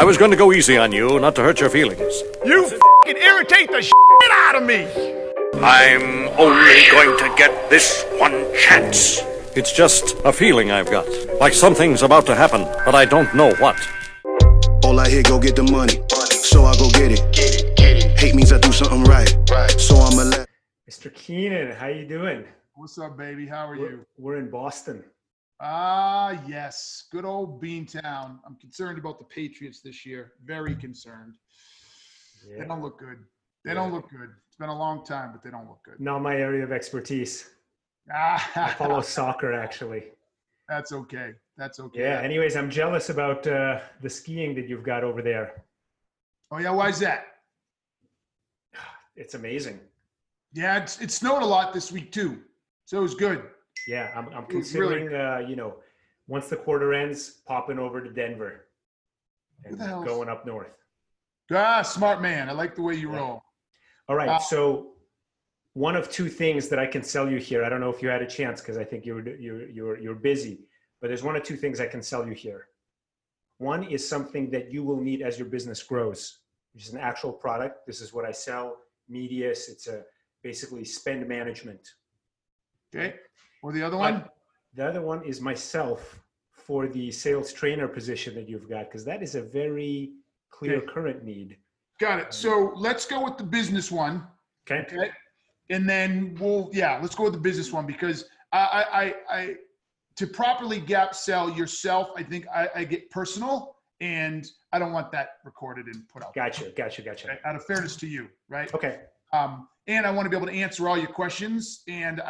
I was going to go easy on you, not to hurt your feelings. You f***ing irritate the shit out of me! I'm only going to get this one chance. It's just a feeling I've got, like something's about to happen, but I don't know what. All I hear, go get the money, so I go get it. Hate means I do something right, so I'm a left. Mr. Keenan, how you doing? What's up, baby? How are you? We're in Boston. Ah, yes. Good old Beantown. I'm concerned about the Patriots this year. Very concerned. Yeah. They don't look good. They don't look good. It's been a long time, but they don't look good. Not my area of expertise. I follow soccer, actually. That's okay. That's okay. Yeah. Anyways, I'm jealous about the skiing that you've got over there. Oh, yeah. Why is that? It's amazing. Yeah. It snowed a lot this week, too. So it was good. Yeah, I'm considering, really, once the quarter ends, popping over to Denver and going up north. Ah, smart man. I like the way you roll. All right. So one of two things that I can sell you here. I don't know if you had a chance because I think you're busy, but there's one of two things I can sell you here. One is something that you will need as your business grows, which is an actual product. This is what I sell, Medius. It's basically spend management. Okay. Or the other one? The other one is myself for the sales trainer position that you've got, because that is a very clear current need. Got it. So let's go with the business one. Okay. And then let's go with the business one, because I to properly gap sell yourself, I think I get personal and I don't want that recorded and put out. Gotcha. Out of fairness to you, right? Okay. And I want to be able to answer all your questions and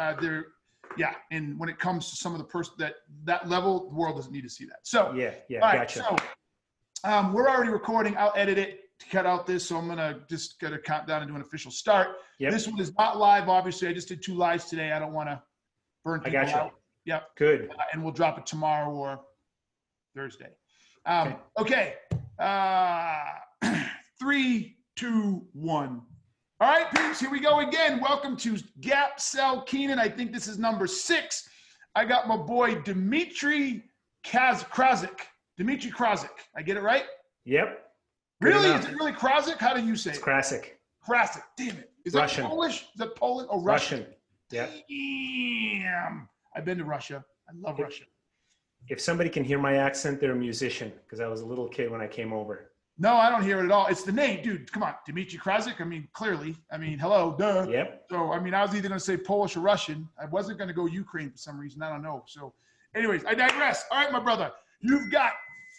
and when it comes to some of the person that level, the world doesn't need to see that. So gotcha. So we're already recording. I'll edit it to cut out this. So I'm gonna just get a countdown and do an official start. Yep. This one is not live, obviously. I just did two lives today. I don't want to burn people out. Yep. Good. And we'll drop it tomorrow or Thursday. Okay. 3, 2, 1. All right, peeps, here we go again. Welcome to Gap Sell Keenan. I think this is number 6. I got my boy, Dmitry Krasik. Dmitry Krasik. I get it right? Yep. Really? Is it really Krasik? How do you say it? Krasik. Krasik. Damn it. Is that Polish? Is that Poland? Oh, Russian. Yeah. Damn. I've been to Russia. I love Russia. If somebody can hear my accent, they're a musician, because I was a little kid when I came over. No, I don't hear it at all. It's the name, dude. Come on, Dmitry Krasik. I mean, clearly. I mean, hello, duh. Yep. So, I mean, I was either going to say Polish or Russian. I wasn't going to go Ukraine for some reason. I don't know. So, anyways, I digress. All right, my brother. You've got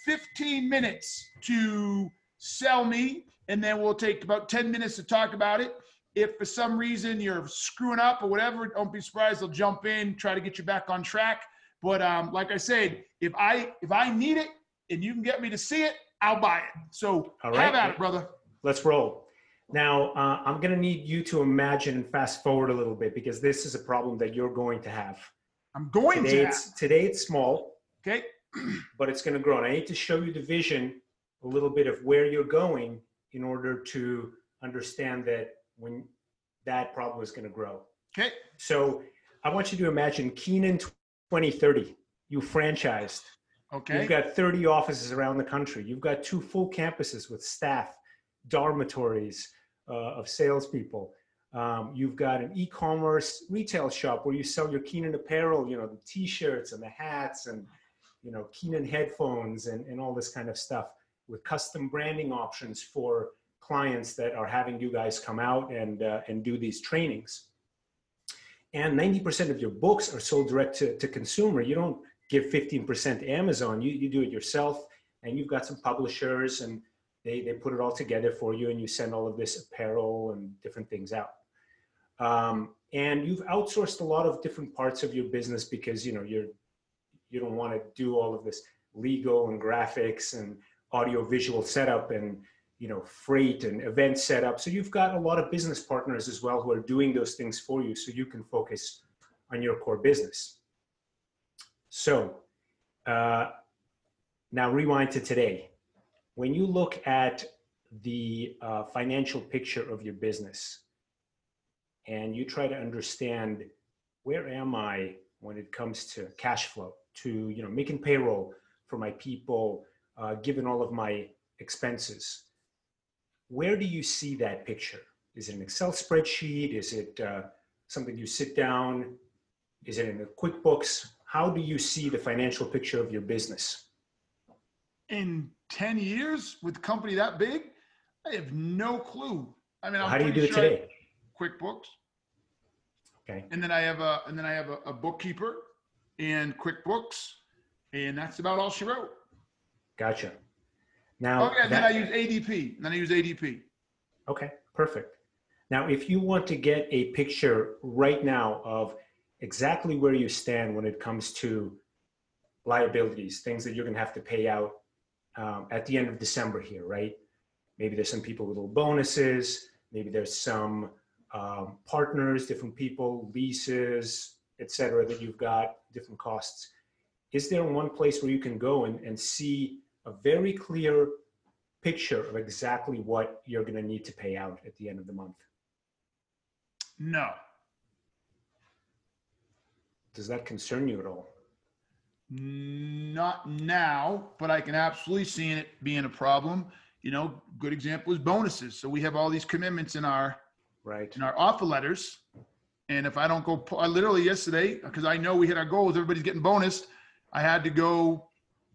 15 minutes to sell me, and then we'll take about 10 minutes to talk about it. If for some reason you're screwing up or whatever, don't be surprised. They'll jump in, try to get you back on track. But like I said, if I need it and you can get me to see it, I'll buy it. So have at it, brother. Let's roll. Now, I'm going to need you to imagine and fast forward a little bit, because this is a problem that you're going to have. Today it's small. Okay. But it's going to grow. And I need to show you the vision, a little bit of where you're going, in order to understand that when that problem is going to grow. Okay. So I want you to imagine Keenan 2030, you franchised. Okay. You've got 30 offices around the country. You've got 2 full campuses with staff, dormitories of salespeople. You've got an e-commerce retail shop where you sell your Keenan apparel, the t-shirts and the hats and, Keenan headphones and all this kind of stuff, with custom branding options for clients that are having you guys come out and do these trainings. And 90% of your books are sold direct to consumer. You don't give 15% to Amazon, you do it yourself, and you've got some publishers and they put it all together for you, and you send all of this apparel and different things out. And you've outsourced a lot of different parts of your business because, you don't want to do all of this legal and graphics and audio visual setup and, freight and event setup. So you've got a lot of business partners as well who are doing those things for you, so you can focus on your core business. So now rewind to today. When you look at the financial picture of your business and you try to understand, where am I when it comes to cash flow, to making payroll for my people, given all of my expenses. Where do you see that picture? Is it an Excel spreadsheet? Is it something you sit down? Is it in the QuickBooks? How do you see the financial picture of your business? In 10 years with a company that big, I have no clue. I mean, how do you do it today? QuickBooks. Okay. And then I have a bookkeeper and QuickBooks, and that's about all she wrote. Gotcha. Now, oh, yeah, then I use ADP. Okay, perfect. Now, if you want to get a picture right now of exactly where you stand when it comes to liabilities, things that you're going to have to pay out at the end of December here, right? Maybe there's some people with little bonuses. Maybe there's some partners, different people, leases, etc., that you've got, different costs. Is there one place where you can go and see a very clear picture of exactly what you're going to need to pay out at the end of the month? No. Does that concern you at all? Not now, but I can absolutely see it being a problem. You know, good example is bonuses. So we have all these commitments in our in our offer letters, and if I don't go, I literally yesterday, because I know we hit our goals, everybody's getting bonused. I had to go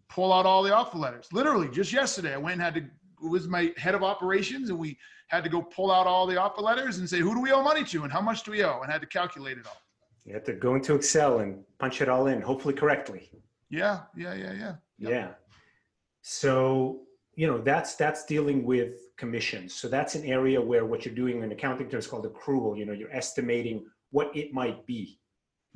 pull out all the offer letters. Literally, just yesterday, I went and had to. It was my head of operations, and we had to go pull out all the offer letters and say, who do we owe money to, and how much do we owe, and had to calculate it all. You have to go into Excel and punch it all in, hopefully correctly. Yeah. So, you know, that's dealing with commissions. So that's an area where what you're doing in accounting terms called accrual. You know, you're estimating what it might be.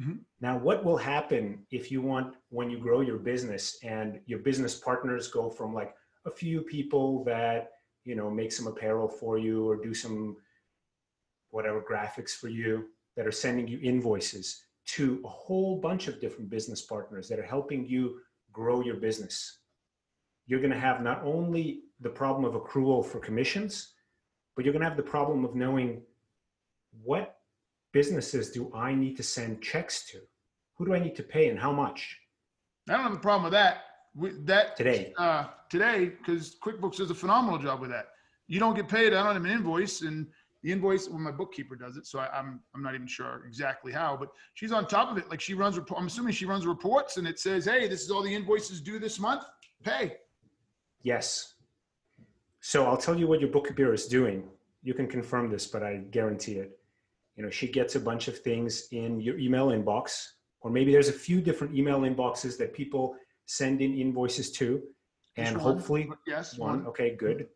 Mm-hmm. Now, what will happen if you want, when you grow your business and your business partners go from like a few people that, you know, make some apparel for you or do some whatever graphics for you that are sending you invoices to a whole bunch of different business partners that are helping you grow your business? You're going to have not only the problem of accrual for commissions, but you're going to have the problem of knowing what businesses do I need to send checks to? Who do I need to pay and how much? I don't have a problem with that. Today, because QuickBooks does a phenomenal job with that. You don't get paid. I don't have an invoice, and the invoice, well, my bookkeeper does it, so I'm not even sure exactly how, but she's on top of it. Like she runs, I'm assuming she runs reports, and it says, hey, this is all the invoices due this month. Pay. Yes. So I'll tell you what your bookkeeper is doing. You can confirm this, but I guarantee it. You know, she gets a bunch of things in your email inbox, or maybe there's a few different email inboxes that people send in invoices to, and hopefully one. Okay, good.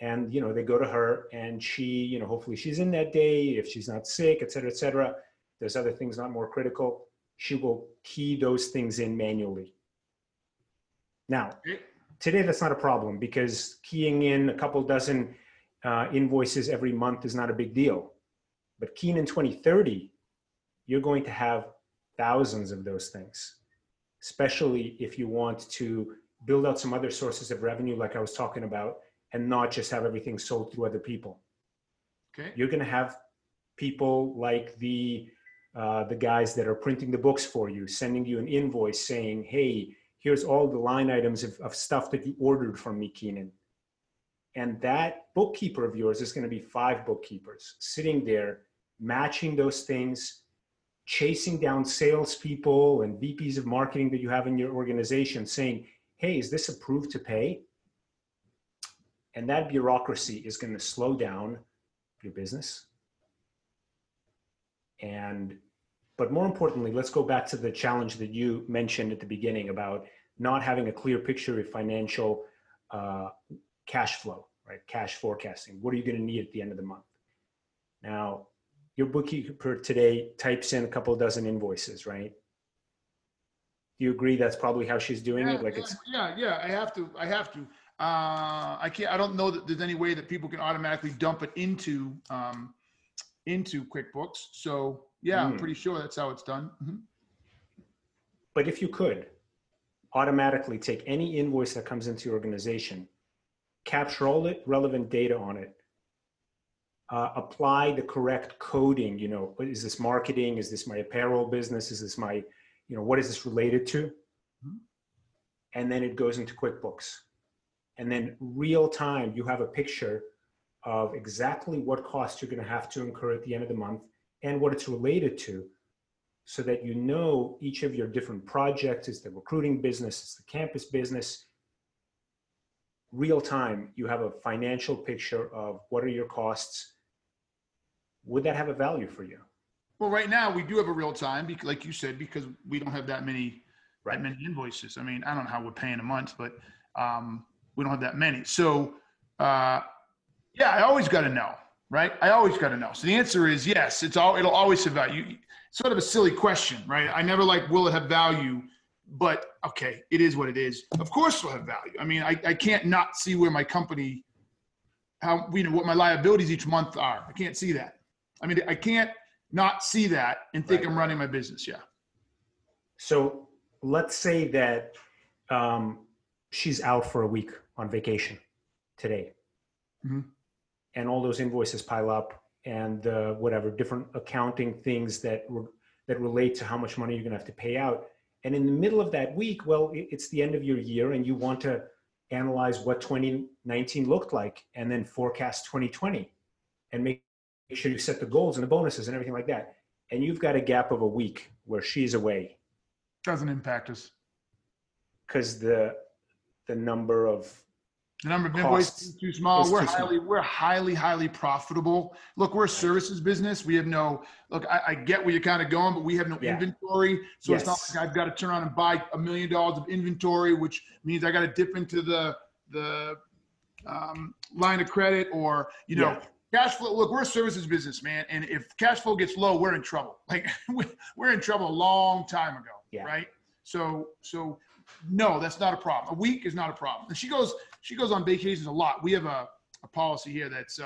And, you know, they go to her and she, you know, hopefully she's in that day, if she's not sick, et cetera, et cetera. There's other things not more critical. She will key those things in manually. Now, today that's not a problem because keying in a couple dozen invoices every month is not a big deal. But keying in 2030, you're going to have thousands of those things, especially if you want to build out some other sources of revenue like I was talking about, and not just have everything sold through other people. Okay. You're going to have people like the guys that are printing the books for you, sending you an invoice saying, hey, here's all the line items of stuff that you ordered from me, Keenan. And that bookkeeper of yours is going to be 5 bookkeepers sitting there, matching those things, chasing down salespeople and VPs of marketing that you have in your organization saying, hey, is this approved to pay? And that bureaucracy is going to slow down your business. But more importantly, let's go back to the challenge that you mentioned at the beginning about not having a clear picture of financial cash flow, right? Cash forecasting. What are you going to need at the end of the month? Now, your bookkeeper today types in a couple dozen invoices, right? Do you agree that's probably how she's doing it? I have to. I don't know that there's any way that people can automatically dump it into QuickBooks. So yeah, I'm pretty sure that's how it's done. Mm-hmm. But if you could automatically take any invoice that comes into your organization, capture all it, relevant data on it, apply the correct coding, you know, is this marketing? Is this my apparel business? Is this my, you know, what is this related to? Mm-hmm. And then it goes into QuickBooks. and then real time, you have a picture of exactly what costs you're going to have to incur at the end of the month and what it's related to, so that you know each of your different projects. It's the recruiting business, it's the campus business. Real time, you have a financial picture of what are your costs. Would that have a value for you? Well, right now we do have a real time, like you said, because we don't have that many, right, many invoices. I mean, I don't know how we're paying a month, but we don't have that many. So yeah, I always got to know, right? I always got to know. So the answer is yes, it'll always have value. It's sort of a silly question, right? I never like, will it have value? But okay, it is what it is. Of course it'll have value. I mean, I can't not see where my company, how, you know, what my liabilities each month are. I can't see that. I mean, I can't not see that and think, right, I'm running my business. Yeah. So let's say that she's out for a week on vacation today. Mm-hmm. And all those invoices pile up and whatever, different accounting things that relate to how much money you're gonna have to pay out. And in the middle of that week, well, it's the end of your year and you want to analyze what 2019 looked like and then forecast 2020 and make sure you set the goals and the bonuses and everything like that. And you've got a gap of a week where she's away. Doesn't impact us. Because the number of invoices is too small. We're highly profitable. Look, we're a services business. We have no, look, I get where you're kind of going, but we have no inventory. So it's not like I've got to turn around and buy $1 million of inventory, which means I got to dip into the line of credit or, you know, cash flow. Look, we're a services business, man. And if cash flow gets low, we're in trouble. Like we're in trouble a long time ago. Yeah. Right. So no, that's not a problem. A week is not a problem. And she goes on vacations a lot. We have a policy here that's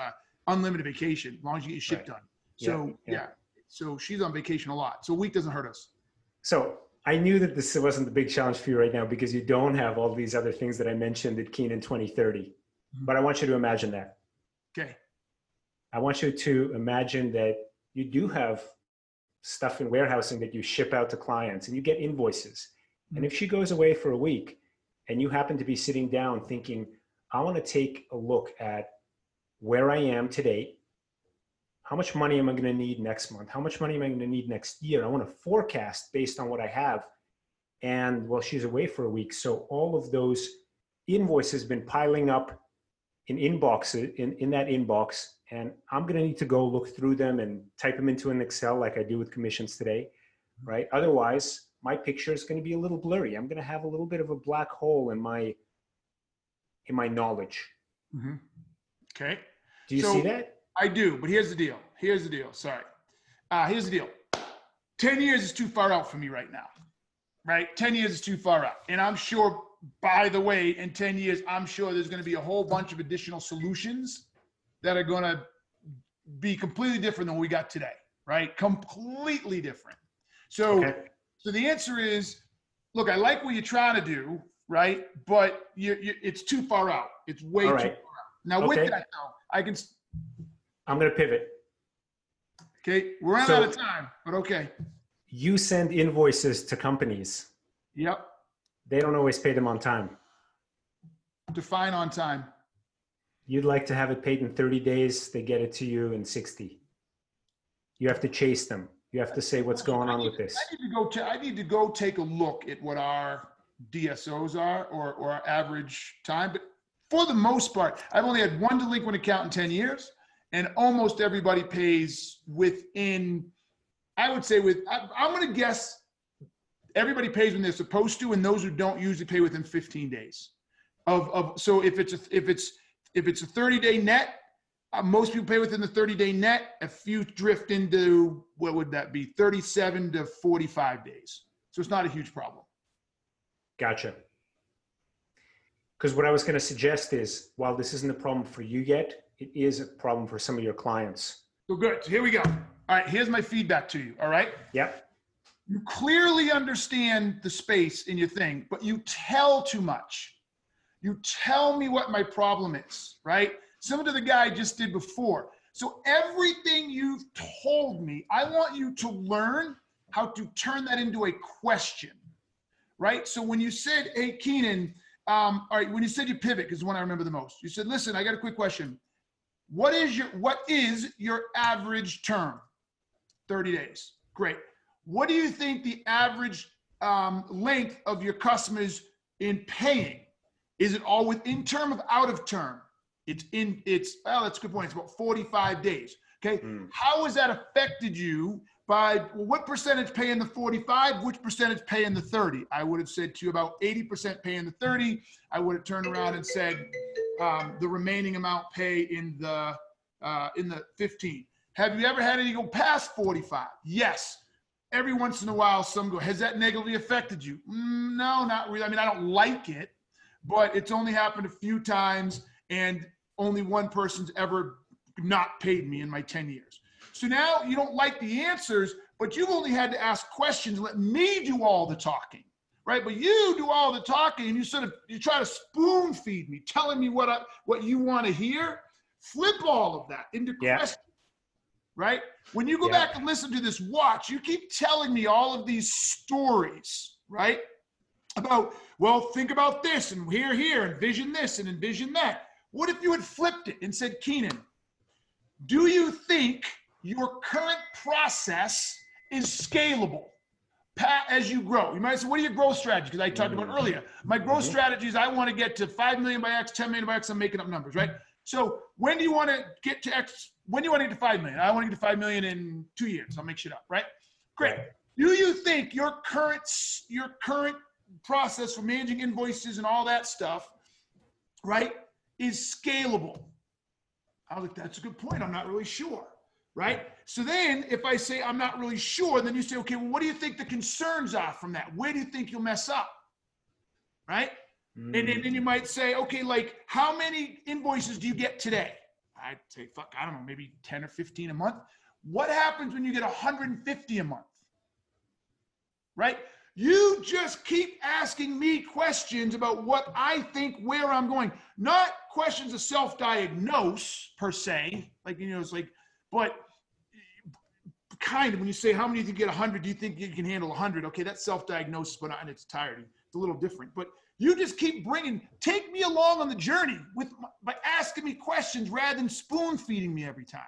unlimited vacation, as long as you get your shit done. So so she's on vacation a lot. So a week doesn't hurt us. So I knew that this wasn't the big challenge for you right now because you don't have all these other things that I mentioned at Keenan 2030. Mm-hmm. But I want you to imagine that. Okay. I want you to imagine that you do have stuff in warehousing that you ship out to clients and you get invoices. And if she goes away for a week and you happen to be sitting down thinking, I want to take a look at where I am today. How much money am I going to need next month? How much money am I going to need next year? I want to forecast based on what I have. And well, she's away for a week. So all of those invoices have been piling up in inboxes, in that inbox. And I'm going to need to go look through them and type them into an Excel like I do with commissions today, right? Otherwise, my picture is going to be a little blurry. I'm going to have a little bit of a black hole in my knowledge. Mm-hmm. Okay. Do you see that? I do, but here's the deal. Here's the deal. Sorry. Here's the deal. 10 years is too far out for me right now, right? 10 years is too far out. And I'm sure, by the way, in 10 years, I'm sure there's going to be a whole bunch of additional solutions that are going to be completely different than what we got today, right? Completely different. So. Okay. So the answer is, look, I like what you're trying to do, right? But it's too far out. It's way too far out. Now, with that, though, I'm going to pivot. Okay. We're running out of time, but okay. You send invoices to companies. Yep. They don't always pay them on time. Define on time. You'd like to have it paid in 30 days. They get it to you in 60. You have to chase them. You have to say what's going on with this. I need to go take a look at what our DSOs are or our average time. But for the most part, I've only had one delinquent account in 10 years, and almost everybody pays within, I would say I'm going to guess everybody pays when they're supposed to, and those who don't usually pay within 15 days. So if it's a 30-day net, most people pay within the 30-day net. A few drift into, what would that be, 37 to 45 days. So it's not a huge problem. Gotcha. Because what I was going to suggest is, while this isn't a problem for you yet, it is a problem for some of your clients. So good. So here we go. All right. Here's my feedback to you. All right. Yep. You clearly understand the space in your thing, but you tell too much. You tell me what my problem is, right? Similar to the guy I just did before. So everything you've told me, I want you to learn how to turn that into a question, right? So when you said, hey, Keenan, all right, when you said you pivot is the one I remember the most. You said, listen, I got a quick question. What is your average term? 30 days. Great. What do you think the average length of your customers in paying? Is it all within term or out of term? Well, that's a good point. It's about 45 days. Okay. Mm. How has that affected you by what percentage pay in the 45, which percentage pay in the 30? I would have said to you about 80% pay in the 30. I would have turned around and said the remaining amount pay in the 15. Have you ever had any go past 45? Yes. Every once in a while, some go, has that negatively affected you? No, not really. I mean, I don't like it, but it's only happened a few times and only one person's ever not paid me in my 10 years. So now you don't like the answers, but you've only had to ask questions. Let me do all the talking, right? But you do all the talking and you try to spoon feed me, telling me what you want to hear. Flip all of that into questions. Right? When you go back and listen to this watch, you keep telling me all of these stories, right? About, well, think about this and here, envision this and envision that. What if you had flipped it and said, Keenan, do you think your current process is scalable as you grow? You might say, what are your growth strategies? Because I talked about earlier. My growth strategy is I want to get to 5 million by X, 10 million by X. I'm making up numbers, right? So when do you want to get to X? When do you want to get to 5 million? I want to get to 5 million in 2 years. I'll make shit up, right? Great. Do you think your current process for managing invoices and all that stuff, right, is scalable? I was like, that's a good point. I'm not really sure, right? So then if I say I'm not really sure, then you say, okay, well, what do you think the concerns are from that? Where do you think you'll mess up, right? And then you might say, okay, like how many invoices do you get today? I'd say, fuck, I don't know, maybe 10 or 15 a month. What happens when you get 150 a month, right? You just keep asking me questions about what I think, where I'm going, not questions to self-diagnose per se, like, you know, it's like, but kind of when you say, how many do you get 100? Do you think you can handle 100? Okay, that's self-diagnosis, but not in its entirety. It's a little different, but you just keep take me along on the journey by asking me questions rather than spoon feeding me every time.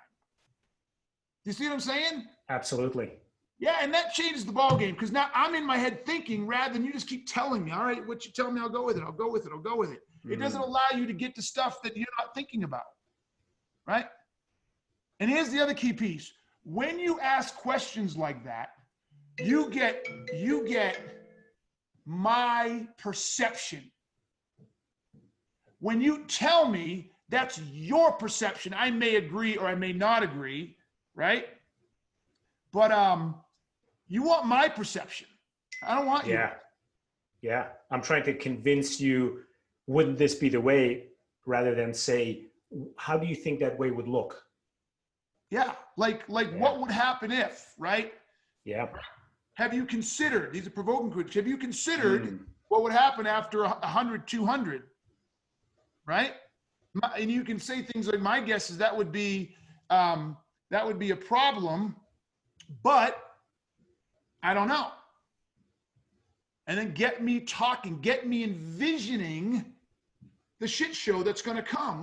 You see what I'm saying? Absolutely. Yeah, and that changes the ball game because now I'm in my head thinking rather than you just keep telling me, all right, what you tell me, I'll go with it, I'll go with it, I'll go with it. It doesn't allow you to get to stuff that you're not thinking about, right? And here's the other key piece. When you ask questions like that, you get my perception. When you tell me that's your perception, I may agree or I may not agree, right? But you want my perception. I don't want you. Yeah. I'm trying to convince you, wouldn't this be the way, rather than say, how do you think that way would look? Yeah, like what would happen if, right? Yeah. Have you considered, these are provoking questions, have you considered what would happen after 100, 200, right? And you can say things like, my guess is that would be a problem, but I don't know. And then get me talking, get me envisioning the shit show that's gonna come.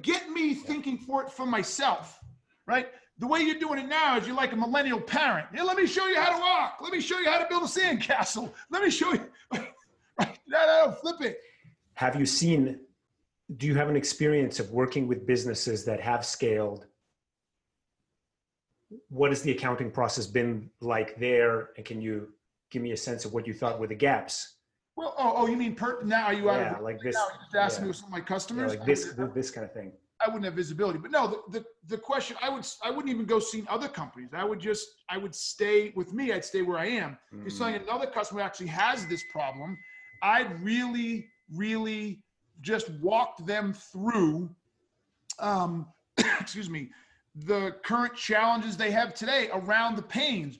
Get me thinking for it for myself, right? The way you're doing it now is you're like a millennial parent. Yeah, let me show you how to walk. Let me show you how to build a sandcastle. Let me show you. No, flip it. Do you have an experience of working with businesses that have scaled? What has the accounting process been like there? And can you give me a sense of what you thought were the gaps? Well, oh, you mean now are you out of like this? Now you just asked me with some of my customers. Yeah, like this kind of thing. I wouldn't have visibility, but no, the question, I wouldn't even go see other companies. I would stay with me. I'd stay where I am. If saying another customer actually has this problem, I'd really, really just walk them through, excuse me, the current challenges they have today around the pains.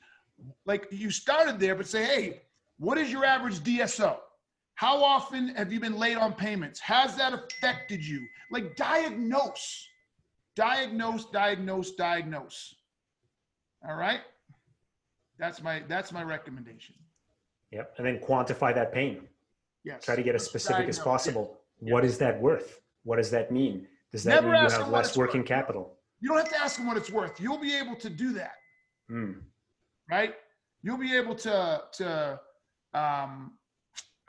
Like you started there, but say, hey, what is your average DSO? How often have you been late on payments? Has that affected you? Like diagnose. All right. That's my recommendation. Yep. And then quantify that pain. Yes. Try to get as specific as possible. Yeah. What is that worth? What does that mean? Does that mean you have less working capital? You don't have to ask them what it's worth. You'll be able to do that, right? You'll be able to, I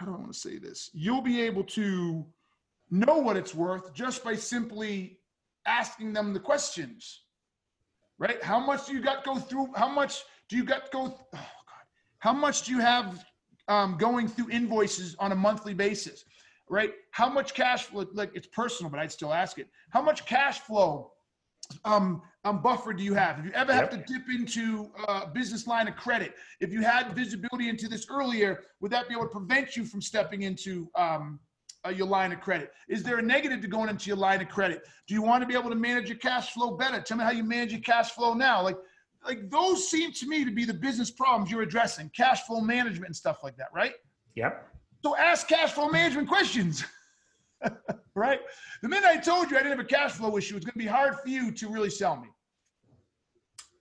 don't want to say this. You'll be able to know what it's worth just by simply asking them the questions, right? How much do you got go through? How much do you got go? Oh God! How much do you have going through invoices on a monthly basis, right? How much cash flow? Like, it's personal, but I'd still ask it. How much cash flow buffer do you have? If you ever have to dip into a business line of credit, if you had visibility into this earlier, would that be able to prevent you from stepping into your line of credit? Is there a negative to going into your line of credit? Do you want to be able to manage your cash flow better? Tell me how you manage your cash flow now. Like those seem to me to be the business problems you're addressing, cash flow management and stuff like that, right? Yep. So ask cash flow management questions. Right? The minute I told you I didn't have a cash flow issue, it's going to be hard for you to really sell me.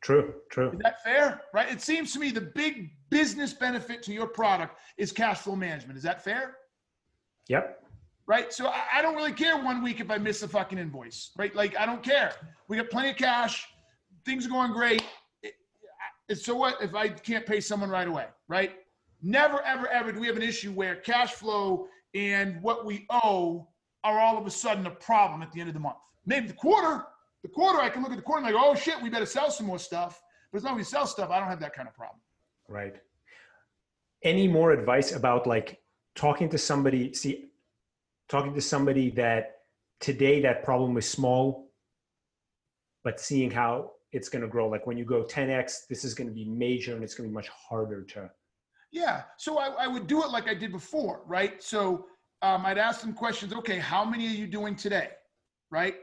True, true. Is that fair? Right? It seems to me the big business benefit to your product is cash flow management. Is that fair? Yep. Right? So I don't really care 1 week if I miss a fucking invoice, right? Like, I don't care. We got plenty of cash. Things are going great. So what if I can't pay someone right away, right? Never, ever, ever do we have an issue where cash flow and what we owe are all of a sudden a problem at the end of the month. Maybe the quarter, I can look at the quarter and like, oh shit, we better sell some more stuff. But as long as we sell stuff, I don't have that kind of problem. Right. Any more advice about like talking to somebody that today that problem is small, but seeing how it's going to grow, like when you go 10X, this is going to be major and it's going to be much harder to. Yeah. So I would do it like I did before, right? So I'd ask them questions. Okay, how many are you doing today, right?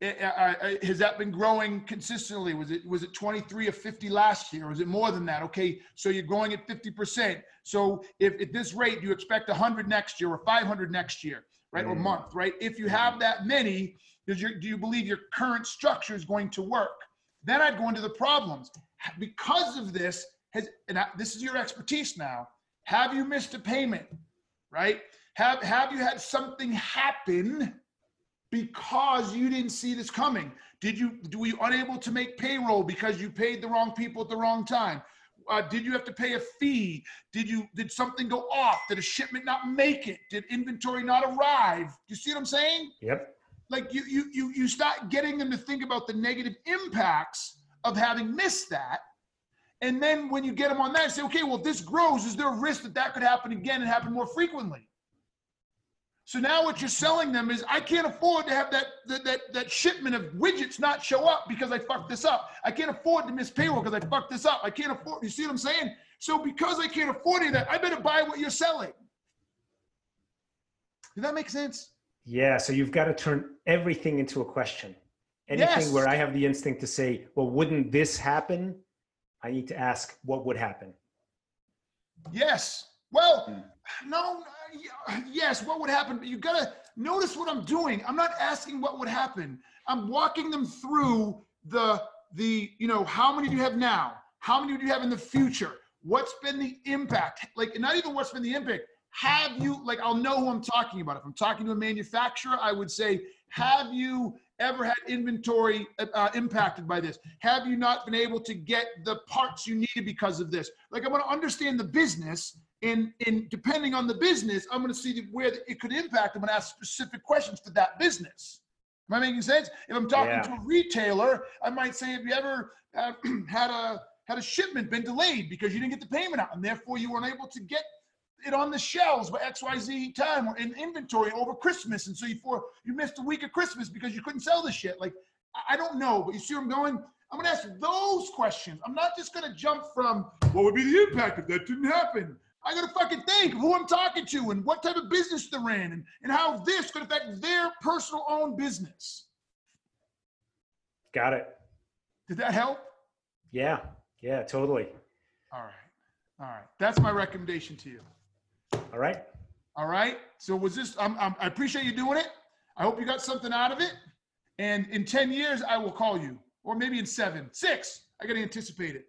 Has that been growing consistently? Was it 23 or 50 last year? Or is it more than that? Okay, so you're growing at 50%. So if at this rate, you expect 100 next year or 500 next year, right? Or month, right? If you have that many, do you believe your current structure is going to work? Then I'd go into the problems. Because of this, this is your expertise now. Have you missed a payment, right? Have you had something happen because you didn't see this coming? Were you unable to make payroll because you paid the wrong people at the wrong time? Did you have to pay a fee? Did something go off? Did a shipment not make it? Did inventory not arrive? You see what I'm saying? Yep. Like you start getting them to think about the negative impacts of having missed that. And then when you get them on that, say, okay, well, if this grows, is there a risk that that could happen again and happen more frequently? So now what you're selling them is, I can't afford to have that shipment of widgets not show up because I fucked this up. I can't afford to miss payroll because I fucked this up. I can't afford, you see what I'm saying? So because I can't afford any of that, I better buy what you're selling. Does that make sense? Yeah, so you've got to turn everything into a question. Anything where I have the instinct to say, well, wouldn't this happen? I need to ask what would happen. Yes. Well, yes, what would happen? But you got to notice what I'm doing. I'm not asking what would happen. I'm walking them through the you know, how many do you have now? How many do you have in the future? What's been the impact? Like, not even what's been the impact. Have you, like, I'll know who I'm talking about. If I'm talking to a manufacturer, I would say, have you ever had inventory impacted by this? Have you not been able to get the parts you needed because of this? Like, I want to understand the business, and depending on the business, I'm going to see where it could impact. I'm going to ask specific questions for that business. Am I making sense? If I'm talking to a retailer, I might say, have you ever had a shipment been delayed because you didn't get the payment out, and therefore you weren't able to get it on the shelves by XYZ time or in inventory over Christmas, and so you missed a week of Christmas because you couldn't sell the shit. Like, I don't know, but you see where I'm going? I'm gonna ask those questions. I'm not just gonna jump from what would be the impact if that didn't happen. I gotta fucking think who I'm talking to and what type of business they're in and how this could affect their personal own business. Got it. Did that help? Yeah, totally. All right. That's my recommendation to you. All right. So was this, I appreciate you doing it. I hope you got something out of it. And in 10 years, I will call you, or maybe in 7, 6, I got to anticipate it.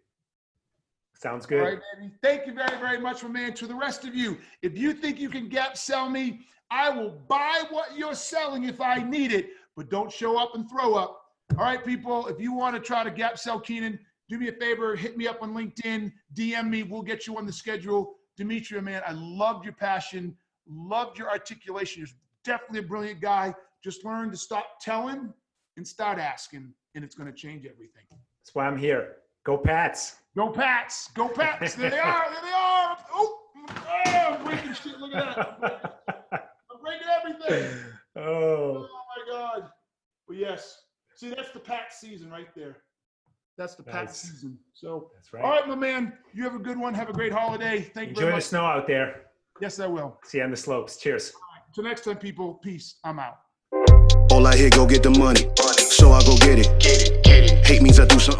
Sounds good. All right, baby. Thank you very, very much, my man. To the rest of you, if you think you can gap sell me, I will buy what you're selling if I need it, but don't show up and throw up. All right, people, if you want to try to gap sell Keenan, do me a favor, hit me up on LinkedIn, DM me, we'll get you on the schedule. Dmitry, man, I loved your passion, loved your articulation. You're definitely a brilliant guy. Just learn to stop telling and start asking, and it's going to change everything. That's why I'm here. Go Pats. Go Pats. Go Pats. There they are. There they are. Oh, I'm breaking shit. Look at that. I'm breaking everything. Oh. Oh, my God. But yes. See, that's the Pats season right there. That's the Pats season. So, that's right. All right, my man. You have a good one. Have a great holiday. Thank you very much. Enjoy the snow out there. Yes, I will. See you on the slopes. Cheers. All right. Till next time, people. Peace. I'm out. All I hear, go get the money. So I go get it. Get it. Get it. Hate means I do something.